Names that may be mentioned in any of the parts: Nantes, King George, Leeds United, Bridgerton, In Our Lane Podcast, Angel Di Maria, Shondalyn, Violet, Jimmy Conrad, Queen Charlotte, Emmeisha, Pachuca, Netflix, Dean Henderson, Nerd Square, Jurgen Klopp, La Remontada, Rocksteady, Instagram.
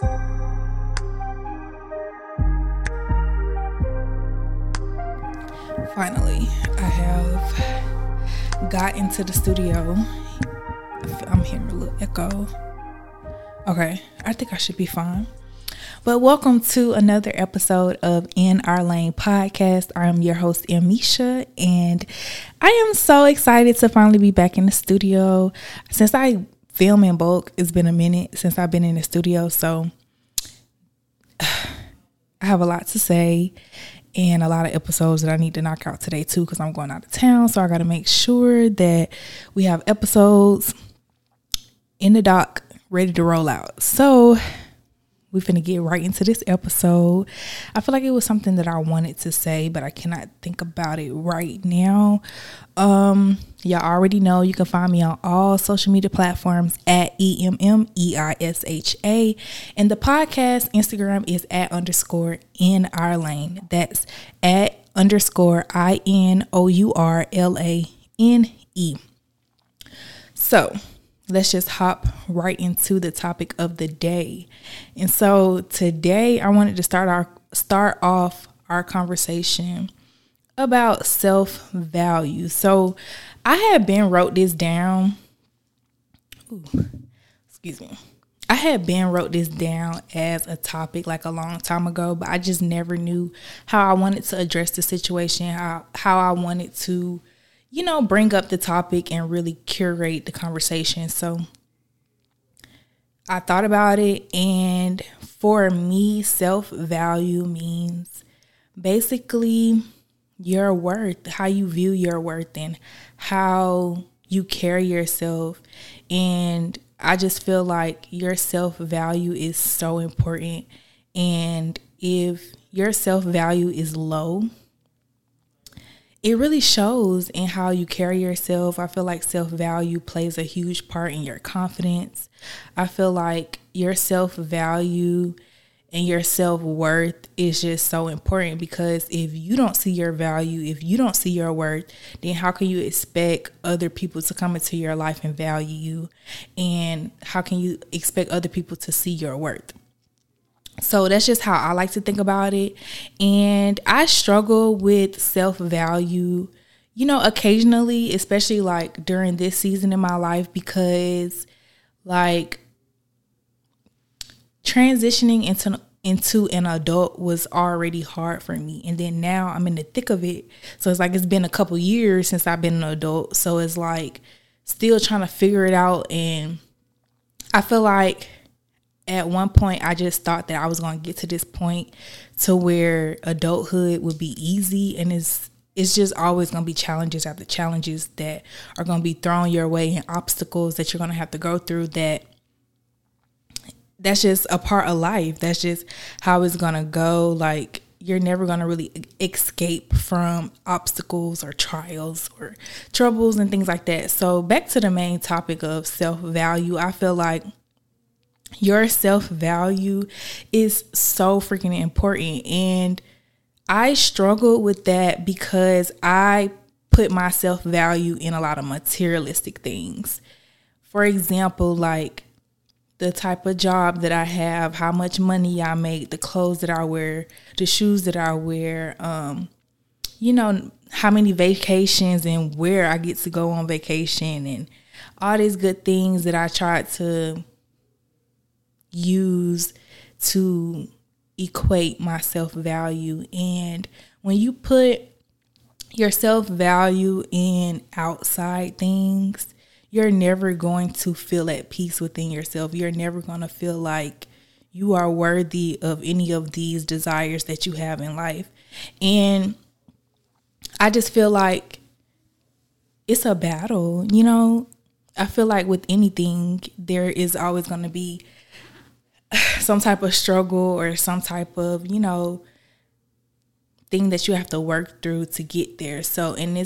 Finally, I have got into the studio. I'm hearing a little echo. Okay, I think I should be fine. But welcome to another episode of In Our Lane Podcast. I'm your host, Emmeisha, and I am so excited to finally be back in the studio. Since I film in bulk, it's been a minute since I've been in the studio, so I have a lot to say. And a lot of episodes that I need to knock out today too, because I'm going out of town. So I got to make sure that we have episodes in the dock ready to roll out. So we're going to get right into this episode. I feel like it was something that I wanted to say, but I cannot think about it right now. Y'all already know you can find me on all social media platforms at EMMEISHA. And the podcast Instagram is @_InOurLane. That's @_INOURLANE. So let's just hop right into the topic of the day. And so today I wanted to start off our conversation about self-value. So I had been wrote this down as a topic like a long time ago, but I just never knew how I wanted to address the situation, how I wanted to, you know, bring up the topic and really curate the conversation. So I thought about it, and for me, self-value means basically your worth, how you view your worth and how you carry yourself. And I just feel like your self-value is so important. And if your self-value is low, it really shows in how you carry yourself. I feel like self-value plays a huge part in your confidence. I feel like your self-value and your self-worth is just so important, because if you don't see your value, if you don't see your worth, then how can you expect other people to come into your life and value you? And how can you expect other people to see your worth? So that's just how I like to think about it. And I struggle with self-value, you know, occasionally, especially like during this season in my life, because like transitioning into an adult was already hard for me. And then now I'm in the thick of it. So it's like it's been a couple years since I've been an adult. So it's like still trying to figure it out. And I feel like at one point, I just thought that I was going to get to this point to where adulthood would be easy. And it's just always going to be challenges after challenges that are going to be thrown your way, and obstacles that you're going to have to go through, that's just a part of life. That's just how it's going to go. Like, you're never going to really escape from obstacles or trials or troubles and things like that. So back to the main topic of self-value, I feel like your self-value is so freaking important. And I struggled with that because I put my self-value in a lot of materialistic things. For example, like the type of job that I have, how much money I make, the clothes that I wear, the shoes that I wear, you know, how many vacations and where I get to go on vacation, and all these good things that I tried to use to equate my self-value. And when you put your self-value in outside things, you're never going to feel at peace within yourself. You're never going to feel like you are worthy of any of these desires that you have in life. And I just feel like it's a battle, you know. I feel like with anything, there is always going to be some type of struggle or some type of, you know, thing that you have to work through to get there. So, and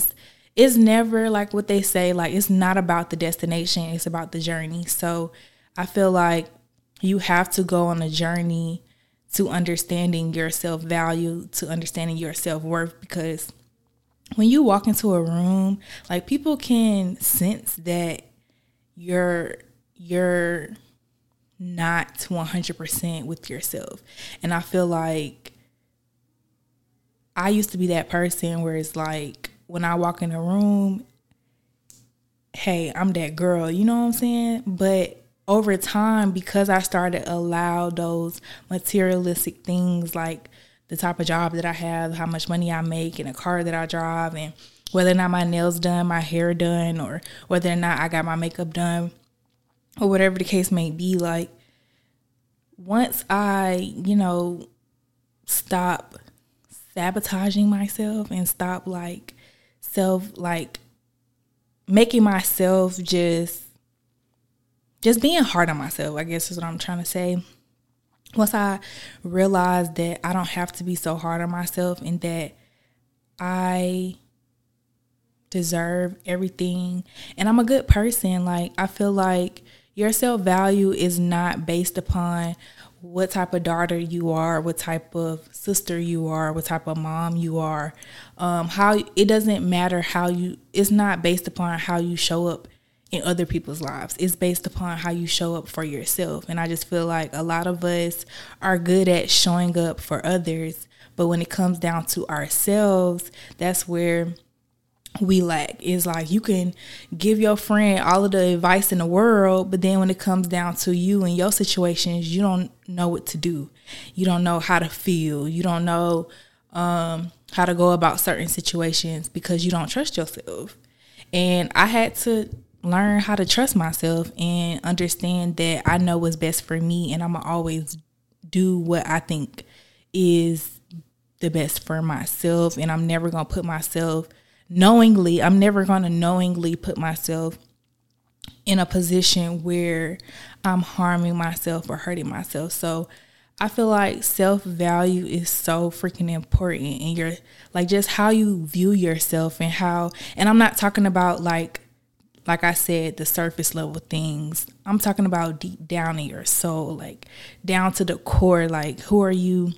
it's never like what they say, like it's not about the destination, it's about the journey. So I feel like you have to go on a journey to understanding your self-value, to understanding your self-worth, because when you walk into a room, like people can sense that your not 100% with yourself. And I feel like I used to be that person where it's like, when I walk in a room, hey, I'm that girl, you know what I'm saying? But over time, because I started to allow those materialistic things, like the type of job that I have, how much money I make, and a car that I drive, and whether or not my nails done, my hair done, or whether or not I got my makeup done, or whatever the case may be, like, once I, you know, stop sabotaging myself and stop, like, making myself just being hard on myself, I guess is what I'm trying to say. Once I realized that I don't have to be so hard on myself and that I deserve everything and I'm a good person, like, I feel like your self-value is not based upon what type of daughter you are, what type of sister you are, what type of mom you are, how it doesn't matter how you, it's not based upon how you show up in other people's lives. It's based upon how you show up for yourself. And I just feel like a lot of us are good at showing up for others, but when it comes down to ourselves, that's where we lack. It's like, you can give your friend all of the advice in the world, but then when it comes down to you and your situations, you don't know what to do. You don't know how to feel. You don't know how to go about certain situations because you don't trust yourself. And I had to learn how to trust myself and understand that I know what's best for me, and I'm going to always do what I think is the best for myself. And I'm never going to put myself knowingly put myself in a position where I'm harming myself or hurting myself. So I feel like self-value is so freaking important, and your, like, just how you view yourself and how, and I'm not talking about like I said, the surface level things. I'm talking about deep down in your soul, like down to the core, like, who are you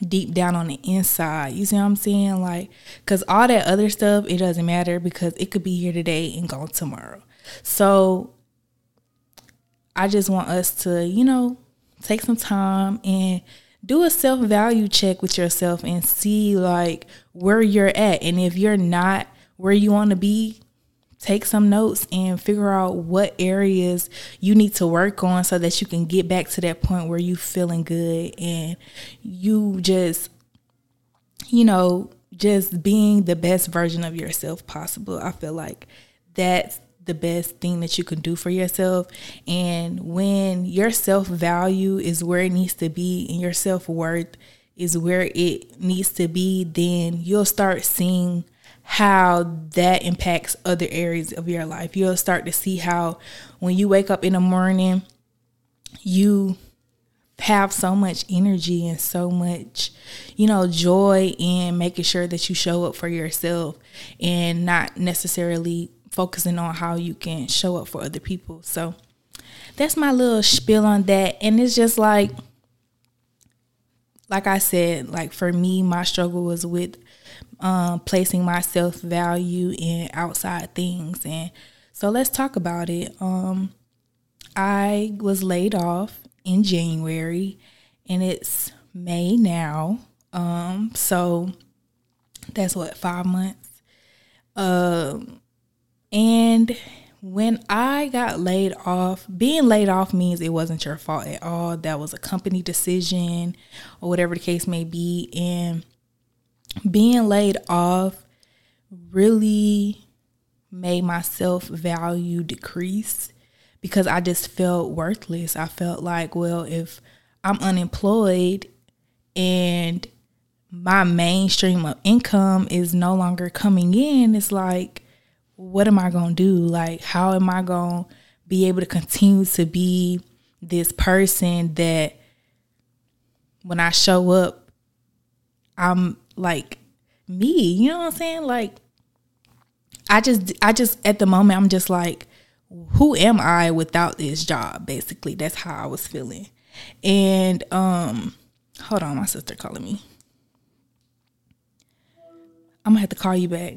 deep down on the inside? You see what I'm saying? Like, because all that other stuff, it doesn't matter, because it could be here today and gone tomorrow. So I just want us to, you know, take some time and do a self-value check with yourself and see, like, where you're at. And if you're not where you want to be, take some notes and figure out what areas you need to work on so that you can get back to that point where you feeling good and you just, you know, just being the best version of yourself possible. I feel like that's the best thing that you can do for yourself. And when your self-value is where it needs to be and your self-worth is where it needs to be, then you'll start seeing how that impacts other areas of your life. You'll start to see how when you wake up in the morning, you have so much energy and so much, you know, joy in making sure that you show up for yourself and not necessarily focusing on how you can show up for other people. So that's my little spiel on that. And it's just like I said, like, for me, my struggle was with placing my self-value in outside things. And so let's talk about it. I was laid off in January and it's May now. So that's what, 5 months. And when I got laid off, being laid off means it wasn't your fault at all. That was a company decision or whatever the case may be. And being laid off really made my self-value decrease because I just felt worthless. I felt like, well, if I'm unemployed and my mainstream of income is no longer coming in, it's like, what am I going to do? Like, how am I going to be able to continue to be this person that when I show up, I'm like me, you know what I'm saying? Like, I just at the moment, I'm just like, who am I without this job? Basically, that's how I was feeling. And hold on, my sister calling me. I'm gonna have to call you back.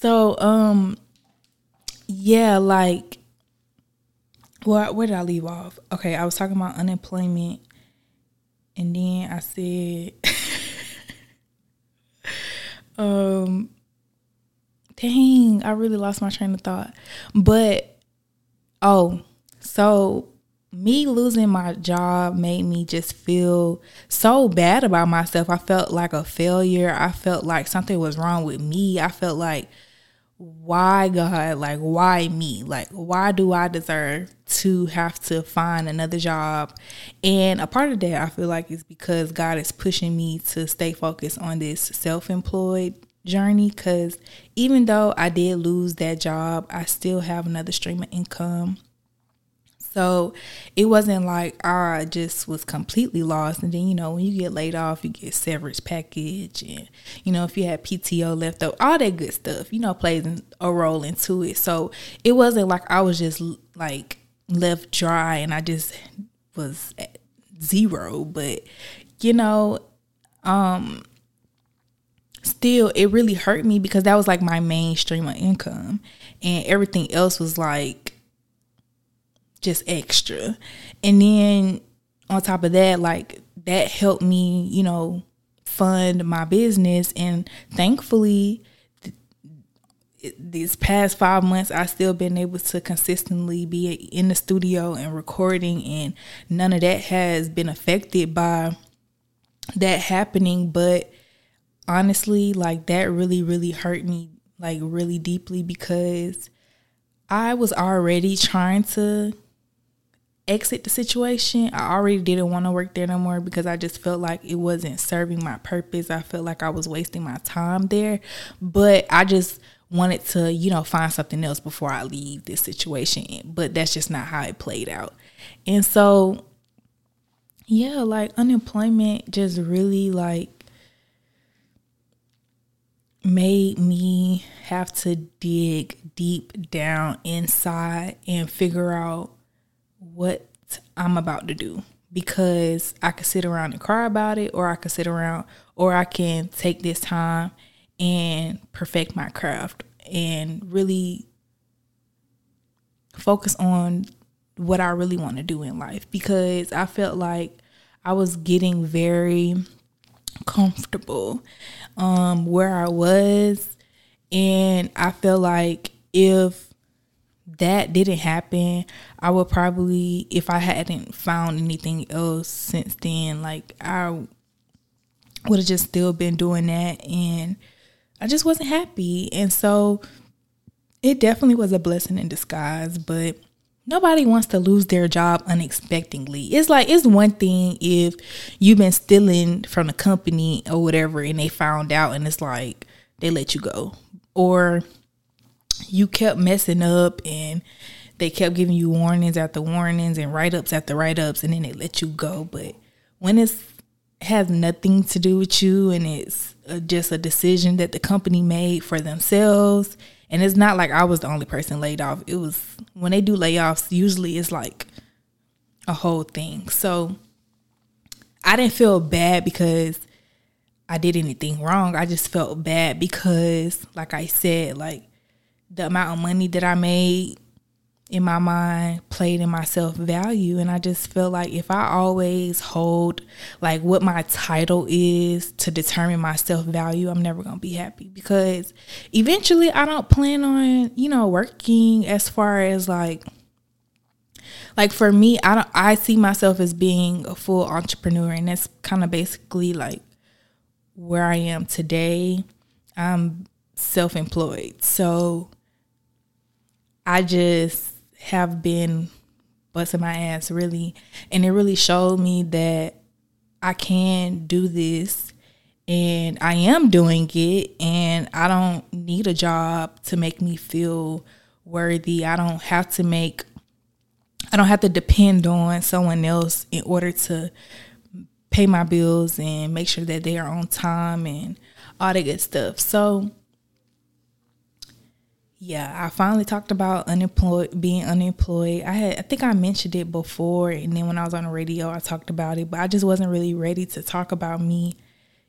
So yeah, like, well, where did I leave off? Okay, I was talking about unemployment, and then I said, dang, I really lost my train of thought. But, oh, so me losing my job made me just feel so bad about myself. I felt like a failure. I felt like something was wrong with me. I felt like, why God? Like, why me? Like, why do I deserve to have to find another job? And a part of that, I feel like, is because God is pushing me to stay focused on this self-employed journey, because even though I did lose that job, I still have another stream of income. So it wasn't like I just was completely lost. And then, you know, when you get laid off, you get severance package. And, you know, if you had PTO left up, all that good stuff, you know, plays a role into it. So it wasn't like I was just like left dry and I just was at zero. But, you know, still, it really hurt me because that was like my main stream of income. And everything else was like just extra. And then on top of that, like, that helped me, you know, fund my business. And thankfully these past 5 months, I still been able to consistently be in the studio and recording, and none of that has been affected by that happening. But honestly, like, that really, really hurt me, like, really deeply, because I was already trying to exit the situation. I already didn't want to work there no more because I just felt like it wasn't serving my purpose. I felt like I was wasting my time there. But I just wanted to, you know, find something else before I leave this situation. But that's just not how it played out. And so, yeah, like, unemployment just really, like, made me have to dig deep down inside and figure out what I'm about to do, because I could sit around and cry about it, or I could sit around, or I can take this time and perfect my craft and really focus on what I really want to do in life. Because I felt like I was getting very comfortable where I was, and I feel like if that didn't happen, I would probably, if I hadn't found anything else since then, like, I would have just still been doing that, and I just wasn't happy. And so it definitely was a blessing in disguise. But nobody wants to lose their job unexpectedly. It's like, it's one thing if you've been stealing from the company or whatever, and they found out, and it's like they let you go, or you kept messing up and they kept giving you warnings after warnings and write-ups after write-ups, and then they let you go. But when it has nothing to do with you, and it's just a decision that the company made for themselves. And it's not like I was the only person laid off. It was, when they do layoffs, usually it's like a whole thing. So I didn't feel bad because I did anything wrong. I just felt bad because, like I said, like, the amount of money that I made in my mind played in my self-value. And I just feel like if I always hold, like, what my title is to determine my self-value, I'm never going to be happy, because eventually I don't plan on, you know, working as far as, like for me, I see myself as being a full entrepreneur, and that's kind of basically, like, where I am today. I'm self-employed. So I just have been busting my ass, really, and it really showed me that I can do this, and I am doing it, and I don't need a job to make me feel worthy. I don't have to depend on someone else in order to pay my bills and make sure that they are on time and all that good stuff. So yeah, I finally talked about being unemployed. I think I mentioned it before, and then when I was on the radio, I talked about it, but I just wasn't really ready to talk about me,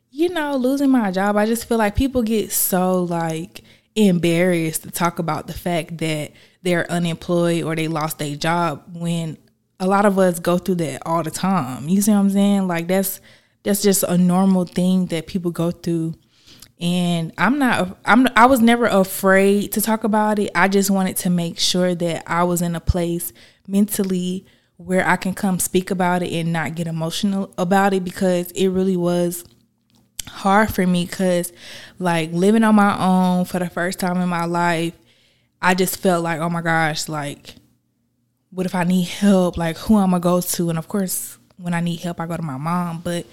you know, losing my job. I just feel like people get so, like, embarrassed to talk about the fact that they're unemployed or they lost their job, when a lot of us go through that all the time. You see what I'm saying? Like, that's just a normal thing that people go through. And I was never afraid to talk about it. I just wanted to make sure that I was in a place mentally where I can come speak about it and not get emotional about it, because it really was hard for me, because like living on my own for the first time in my life, I just felt like, oh my gosh, like, what if I need help? Like, who am I going to go to? And of course, when I need help, I go to my mom, but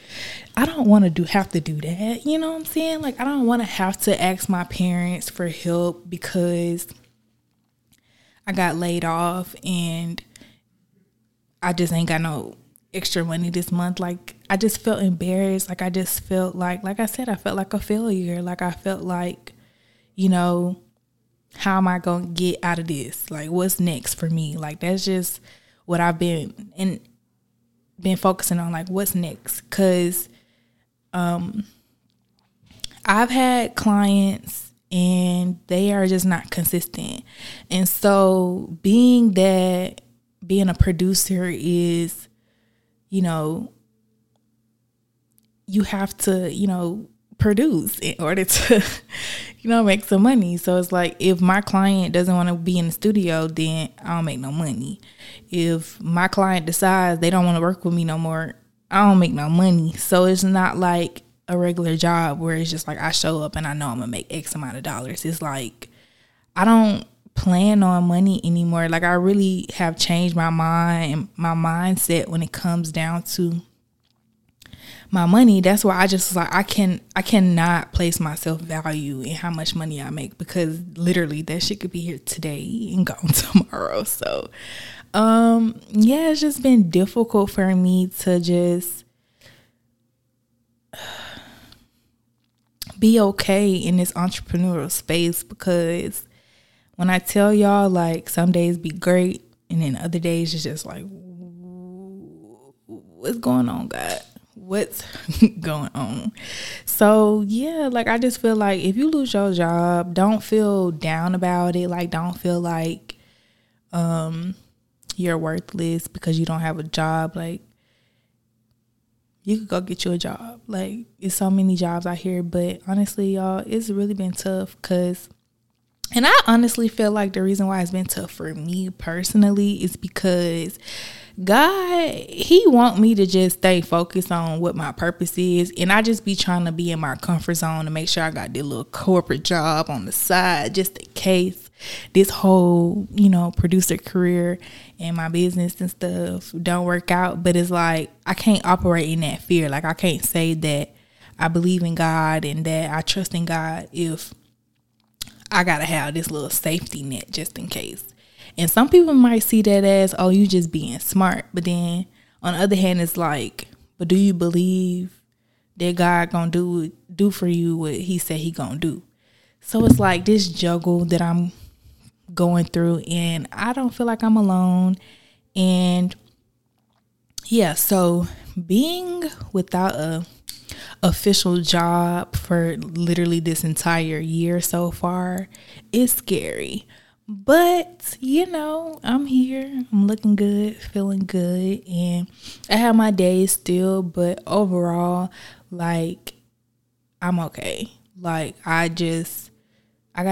I don't want to have to do that. You know what I'm saying? Like, I don't want to have to ask my parents for help because I got laid off and I just ain't got no extra money this month. Like, I just felt embarrassed. Like, I just felt like I said, I felt like a failure. Like, I felt like, you know, how am I going to get out of this? Like, what's next for me? Like, that's just what I've been focusing on, like, what's next? Because I've had clients and they are just not consistent. And so being a producer is, you know, you have to, you know, produce in order to, you know, make some money. So it's like, if my client doesn't want to be in the studio, then I don't make no money. If my client decides they don't want to work with me no more, I don't make no money. So it's not like a regular job where it's just like I show up and I know I'm gonna make X amount of dollars. It's like I don't plan on money anymore. Like, I really have changed my mind, my mindset when it comes down to my money. That's why I just was like, I cannot place myself value in how much money I make, because literally that shit could be here today and gone tomorrow. So yeah, it's just been difficult for me to just be okay in this entrepreneurial space, because when I tell y'all, like, some days be great and then other days it's just like, what's going on, God? What's going on? So yeah, like, I just feel like if you lose your job, don't feel down about it. Like, don't feel like you're worthless because you don't have a job. Like, you could go get you a job. Like, it's so many jobs out here, but honestly, y'all, it's really been tough. And I honestly feel like the reason why it's been tough for me personally is because God, he want me to just stay focused on what my purpose is, and I just be trying to be in my comfort zone to make sure I got this little corporate job on the side, just in case this whole, you know, producer career and my business and stuff don't work out. But it's like, I can't operate in that fear. Like, I can't say that I believe in God and that I trust in God if I gotta have this little safety net just in case. And some people might see that as, oh, you just being smart. But then on the other hand, it's like, but do you believe that God gonna do for you what he said he gonna do? So it's like this juggle that I'm going through, and I don't feel like I'm alone. And yeah, so being without a official job for literally this entire year so far is scary. But, you know, I'm here. I'm looking good, feeling good. And I have my days still, but overall, like, I'm okay. Like, I got to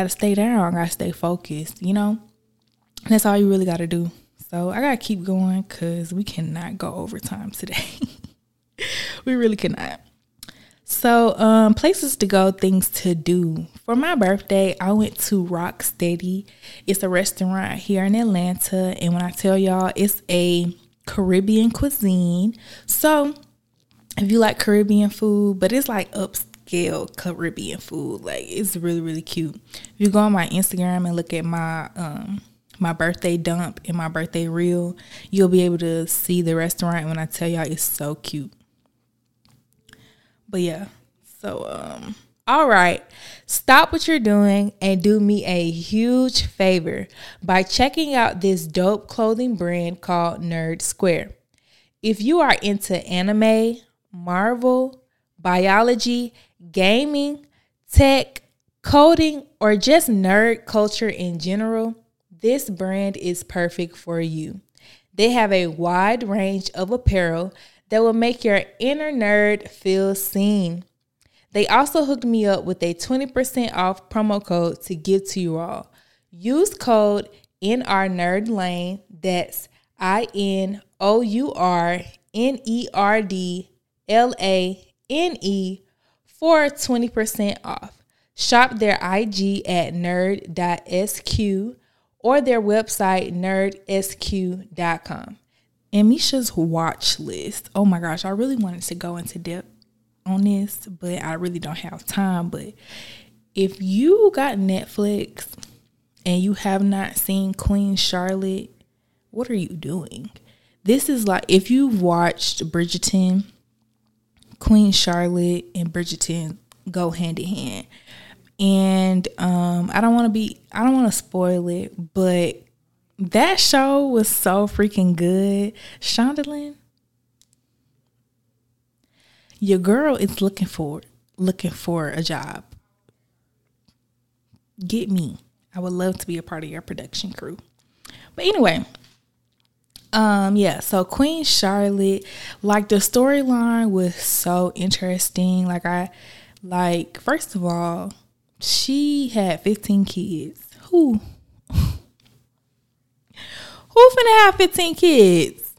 stay down. I got to stay focused, you know? And that's all you really got to do. So I got to keep going, because we cannot go overtime today. We really cannot. So, places to go, things to do. For my birthday, I went to Rocksteady. It's a restaurant here in Atlanta. And when I tell y'all, it's a Caribbean cuisine. So, if you like Caribbean food, but it's like upscale Caribbean food. Like, it's really, really cute. If you go on my Instagram and look at my birthday dump and my birthday reel, you'll be able to see the restaurant. When I tell y'all, it's so cute. But yeah, so, all right, stop what you're doing and do me a huge favor by checking out this dope clothing brand called Nerd Square. If you are into anime, Marvel, biology, gaming, tech, coding, or just nerd culture in general, this brand is perfect for you. They have a wide range of apparel that will make your inner nerd feel seen. They also hooked me up with a 20% off promo code to give to you all. Use code INOURNERDLANE, that's INOURNERDLANE, for 20% off. Shop their IG at nerd.sq or their website nerdsq.com. Emmeisha's watch list. Oh my gosh, I really wanted to go into depth on this, but I really don't have time. But if you got Netflix and you have not seen Queen Charlotte, what are you doing? This is like, if you've watched Bridgerton, Queen Charlotte and Bridgerton go hand in hand. And I don't want to spoil it, but that show was so freaking good. Shondalyn, your girl is looking for a job. Get me. I would love to be a part of your production crew. But anyway, so Queen Charlotte, like the storyline was so interesting. Like first of all, she had 15 kids. Who finna have 15 kids?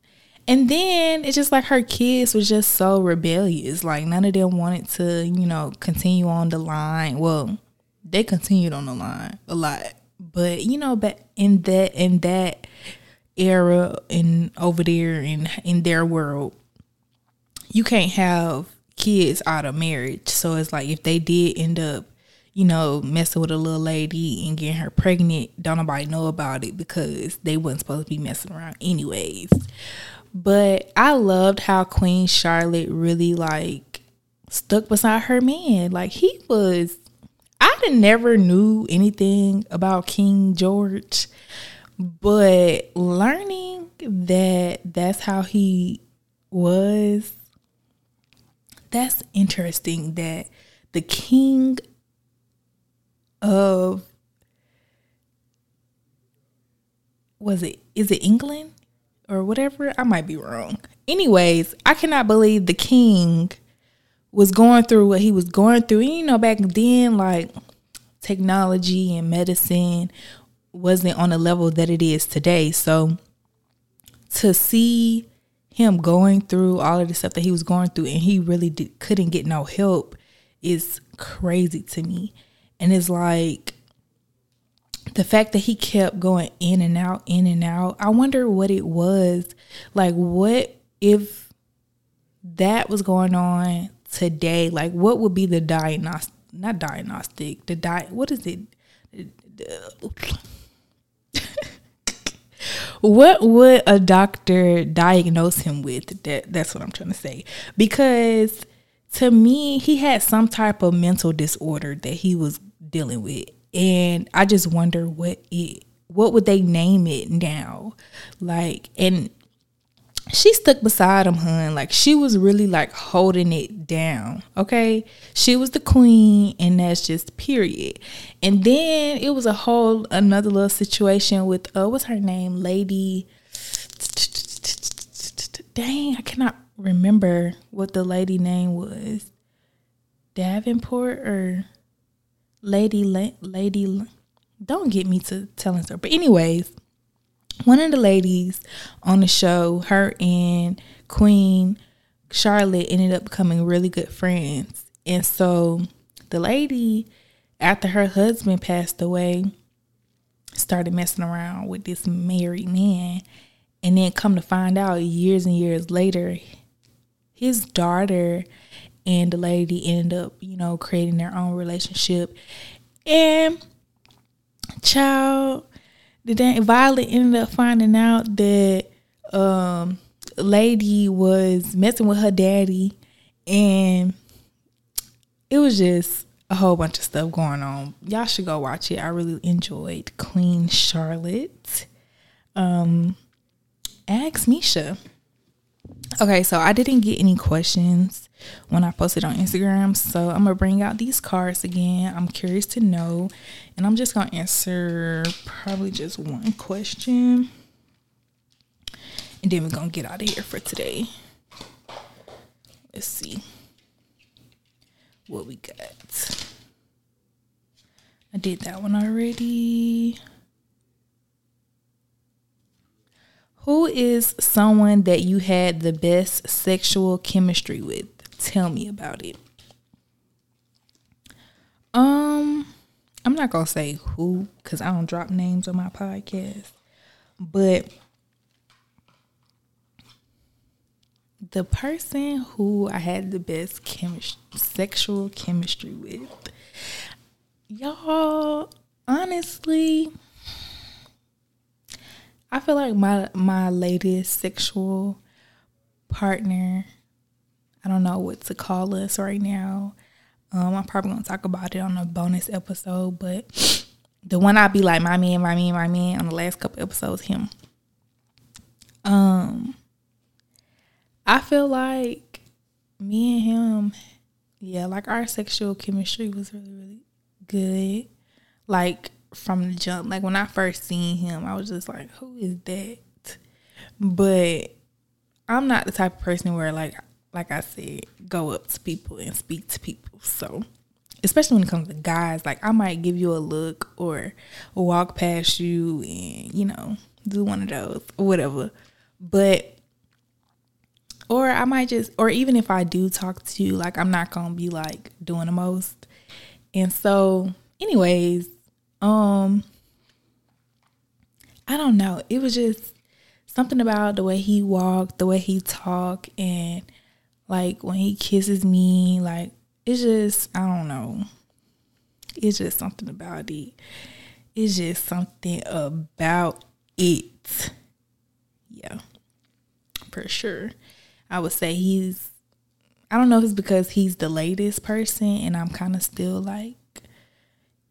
And then it's just like her kids was just so rebellious. Like none of them wanted to, continue on the line. Well, they continued on the line a lot. But, back in that era and over there in their world, you can't have kids out of marriage. So it's like if they did end up, messing with a little lady and getting her pregnant, don't nobody know about it because they wasn't supposed to be messing around anyways. But I loved how Queen Charlotte really, stuck beside her man. Like, I never knew anything about King George, but learning that that's how he was, that's interesting that the king of is it England or whatever? I might be wrong. Anyways, I cannot believe the king was going through what he was going through. And, back then, technology and medicine wasn't on the level that it is today. So to see him going through all of the stuff that he was going through and he really couldn't get no help is crazy to me. And it's like the fact that he kept going in and out. I wonder what it was. What if that was going on today? What would be the what would a doctor diagnose him with? That's what I'm trying to say. Because to me, he had some type of mental disorder that he was dealing with. And I just wonder what would they name it now? And she stuck beside him, hun. She was really, holding it down, okay? She was the queen, and that's just period. And then it was another little situation with, what's her name? Lady. Dang, I cannot remember what the lady name was. Davenport or Lady. Don't get me to telling her. But anyways, one of the ladies on the show, her and Queen Charlotte ended up becoming really good friends. And so the lady, after her husband passed away, started messing around with this married man. And then come to find out years and years later, his daughter and the lady ended up, creating their own relationship. And child, Violet ended up finding out that lady was messing with her daddy, and it was just a whole bunch of stuff going on. Y'all should go watch it. I really enjoyed Queen Charlotte. Ask Misha. Okay, so I didn't get any questions when I posted on Instagram, so I'm gonna bring out these cards again. I'm curious to know, and I'm just gonna answer probably just one question, and then we're gonna get out of here for today. Let's see what we got. I did that one already. Who is someone that you had the best sexual chemistry with? Tell me about it. I'm not going to say who, because I don't drop names on my podcast. But the person who I had the best sexual chemistry with, y'all, honestly, I feel like my latest sexual partner, I don't know what to call us right now. I'm probably going to talk about it on a bonus episode, but the one I'll be like, my man, on the last couple episodes, him. I feel like me and him, yeah, like our sexual chemistry was really, really good. Like, from the jump, like when I first seen him, I was just like, who is that? But I'm not the type of person where like I said, go up to people and speak to people. So especially when it comes to guys, like I might give you a look or walk past you and, you know, do one of those or whatever. But or I might just, or even if I do talk to you, like I'm not gonna be like doing the most. And so anyways, I don't know. It was just something about the way he walked, the way he talked, and like when he kisses me, like it's just, I don't know. It's just something about it. It's just something about it. Yeah, for sure. I would say he's, I don't know if it's because he's the latest person and I'm kind of still like,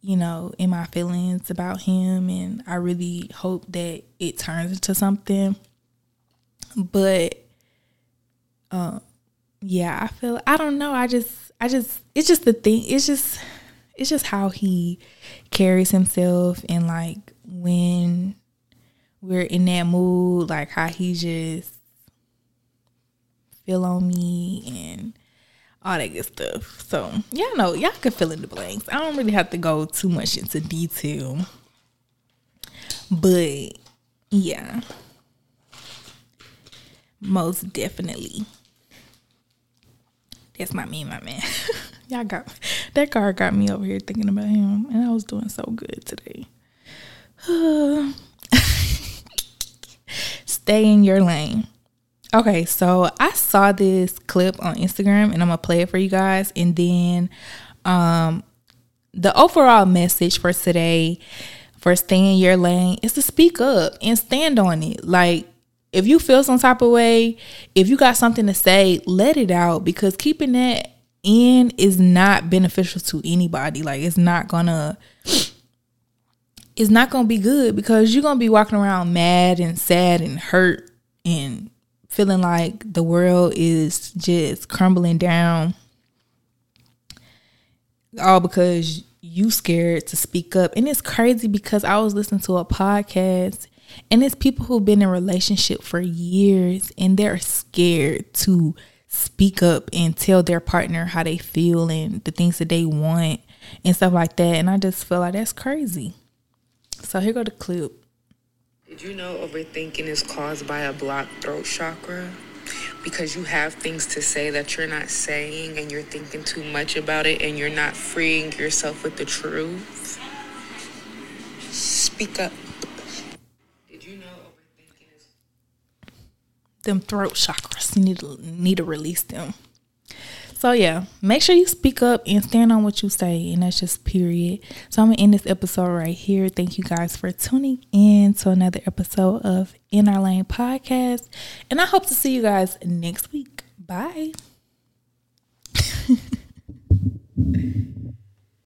you know, in my feelings about him, and I really hope that it turns into something. But yeah, I feel, I don't know, I just it's just the thing, it's just how he carries himself, and like when we're in that mood, like how he just feel on me and all that good stuff. So, y'all know, y'all can fill in the blanks. I don't really have to go too much into detail. But, yeah. Most definitely. That's my man. Y'all got me. That card got me over here thinking about him. And I was doing so good today. Stay in your lane. Okay, so I saw this clip on Instagram, and I'm going to play it for you guys. And then the overall message for today, for staying in your lane, is to speak up and stand on it. Like, if you feel some type of way, if you got something to say, let it out. Because keeping that in is not beneficial to anybody. Like, it's not going to be good, because you're going to be walking around mad and sad and hurt and feeling like the world is just crumbling down, all because you scared to speak up. And it's crazy, because I was listening to a podcast, and it's people who've been in a relationship for years, and they're scared to speak up and tell their partner how they feel and the things that they want and stuff like that. And I just feel like that's crazy. So here go the clip. Did you know overthinking is caused by a blocked throat chakra? Because you have things to say that you're not saying, and you're thinking too much about it, and you're not freeing yourself with the truth. Speak up. Did you know overthinking is... Them throat chakras, you need to release them. So yeah, make sure you speak up and stand on what you say, and that's just period. So I'm going to end this episode right here. Thank you guys for tuning in to another episode of In Our Lane Podcast, and I hope to see you guys next week. Bye.